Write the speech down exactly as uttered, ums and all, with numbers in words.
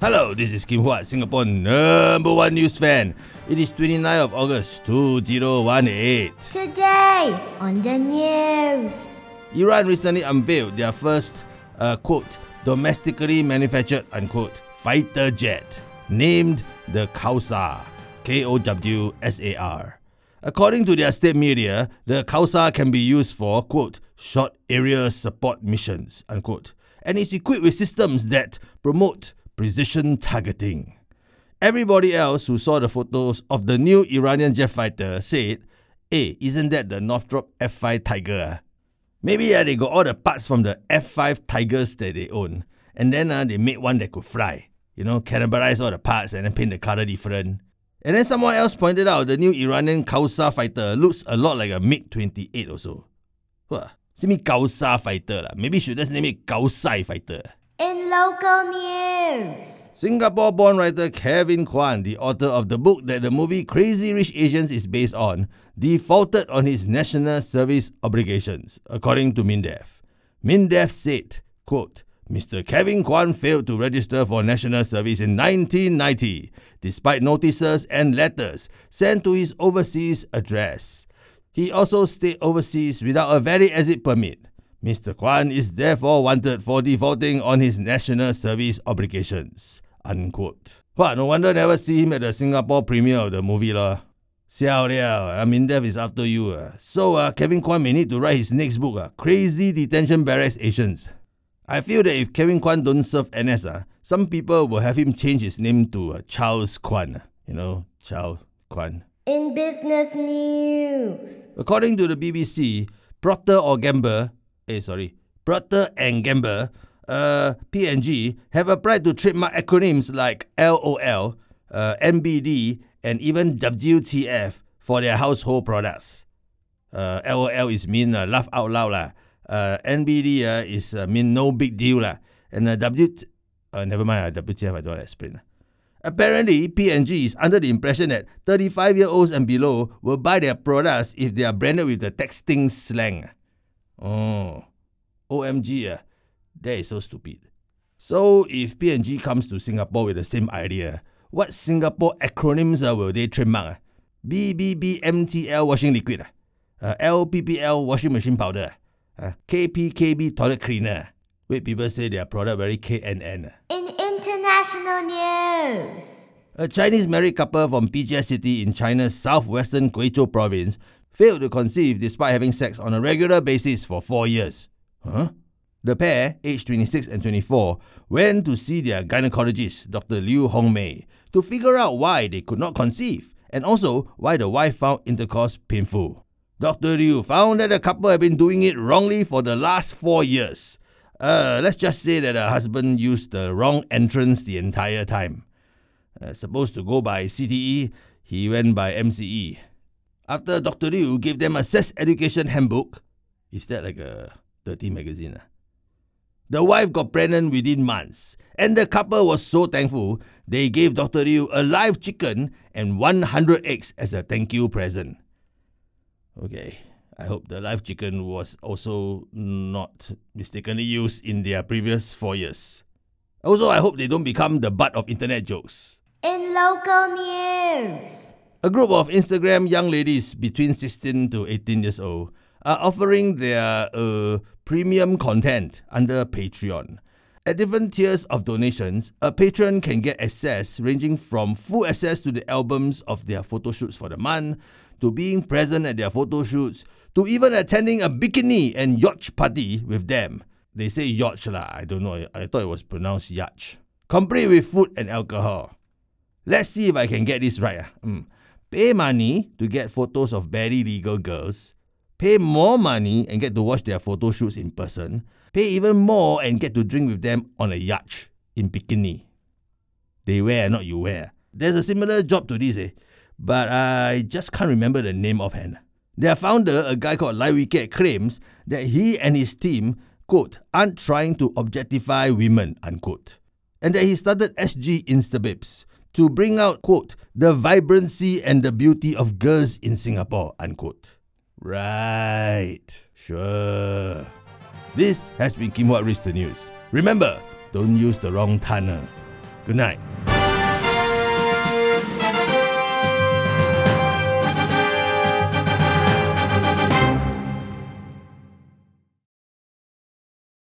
Hello, this is Kim Huat, Singapore number one news fan. It is twenty-ninth of August two thousand eighteen. Today on the news, Iran recently unveiled their first, uh, quote, domestically manufactured, unquote, fighter jet named the Kawsar, K O W S A R. According to their state media, the Kawsar can be used for, quote, short area support missions, unquote, and is equipped with systems that promote precision targeting. Everybody else who saw the photos of the new Iranian jet fighter said, "Hey, isn't that the Northrop F five Tiger? Maybe uh, they got all the parts from the F five Tigers that they own, and then uh, they made one that could fly. You know, cannibalize all the parts and then paint the color different." And then someone else pointed out the new Iranian Kawsar fighter looks a lot like a MiG twenty-eight also. Huh? It's me Kawsar fighter lah. Maybe should just name it Kawsai fighter. In local news, Singapore-born writer Kevin Kwan, the author of the book that the movie Crazy Rich Asians is based on, defaulted on his national service obligations, according to Mindef. Mindef said, quote, "Mister Kevin Kwan failed to register for national service in nineteen ninety, despite notices and letters sent to his overseas address. He also stayed overseas without a valid exit permit. Mister Kwan is therefore wanted for defaulting on his national service obligations," unquote. What, no wonder never see him at the Singapore premiere of the movie lah. Siao liao, I mean, Mindef is after you. Uh. So uh, Kevin Kwan may need to write his next book, uh, Crazy Detention Barracks Asians. I feel that if Kevin Kwan don't serve N S, uh, some people will have him change his name to uh, Charles Kwan. You know, Charles Kwan. In business news, according to the B B C, Procter or Gamble Hey, sorry, Procter and Gamble, uh, P and G, have applied to trademark acronyms like L O L, uh, M B D, and even W T F for their household products. Uh, L O L is mean uh, laugh out loud lah. Uh, N B D uh, is uh, mean no big deal lah. And uh, W, uh, never mind uh, W T F. I don't want to explain. Apparently, P and G is under the impression that thirty-five-year-olds and below will buy their products if they are branded with the texting slang. Oh, O M G, uh, that is so stupid. So if P and G comes to Singapore with the same idea, what Singapore acronyms uh, will they trademark? Uh? B B B M T L washing liquid, uh, L P P L washing machine powder, uh, K P K B toilet cleaner. Wait, people say their product very K N N. In international news, a Chinese married couple from P J S City in China's southwestern Guizhou province failed to conceive despite having sex on a regular basis for four years. Huh? The pair, aged twenty-six and twenty-four, went to see their gynecologist, Doctor Liu Hongmei, to figure out why they could not conceive and also why the wife found intercourse painful. Doctor Liu found that the couple had been doing it wrongly for the last four years. Uh, let's just say that her husband used the wrong entrance the entire time. Uh, supposed to go by C T E, he went by M C E. After Doctor Liu gave them a sex education handbook, is that like a dirty magazine? Uh? The wife got pregnant within months, and the couple was so thankful they gave Doctor Liu a live chicken and one hundred eggs as a thank you present. Okay, I hope the live chicken was also not mistakenly used in their previous four years. Also, I hope they don't become the butt of internet jokes. In local news, a group of Instagram young ladies between sixteen to eighteen years old are offering their uh, premium content under Patreon. At different tiers of donations, a patron can get access ranging from full access to the albums of their photo shoots for the month, to being present at their photo shoots, to even attending a bikini and yacht party with them. They say yacht lah, I don't know, I thought it was pronounced yacht. Complete with food and alcohol. Let's see if I can get this right. Ah. Mm. Pay money to get photos of barely legal girls, pay more money and get to watch their photo shoots in person, pay even more and get to drink with them on a yacht in bikini. They wear, not you wear. There's a similar job to this, eh? But I just can't remember the name offhand. Their founder, a guy called Lai Week, claims that he and his team, quote, aren't trying to objectify women, unquote, and that he started S G Instabips to bring out, quote, the vibrancy and the beauty of girls in Singapore, unquote. Right. Sure. This has been Kim Huat Reads the News. Remember, don't use the wrong tunnel. Good night.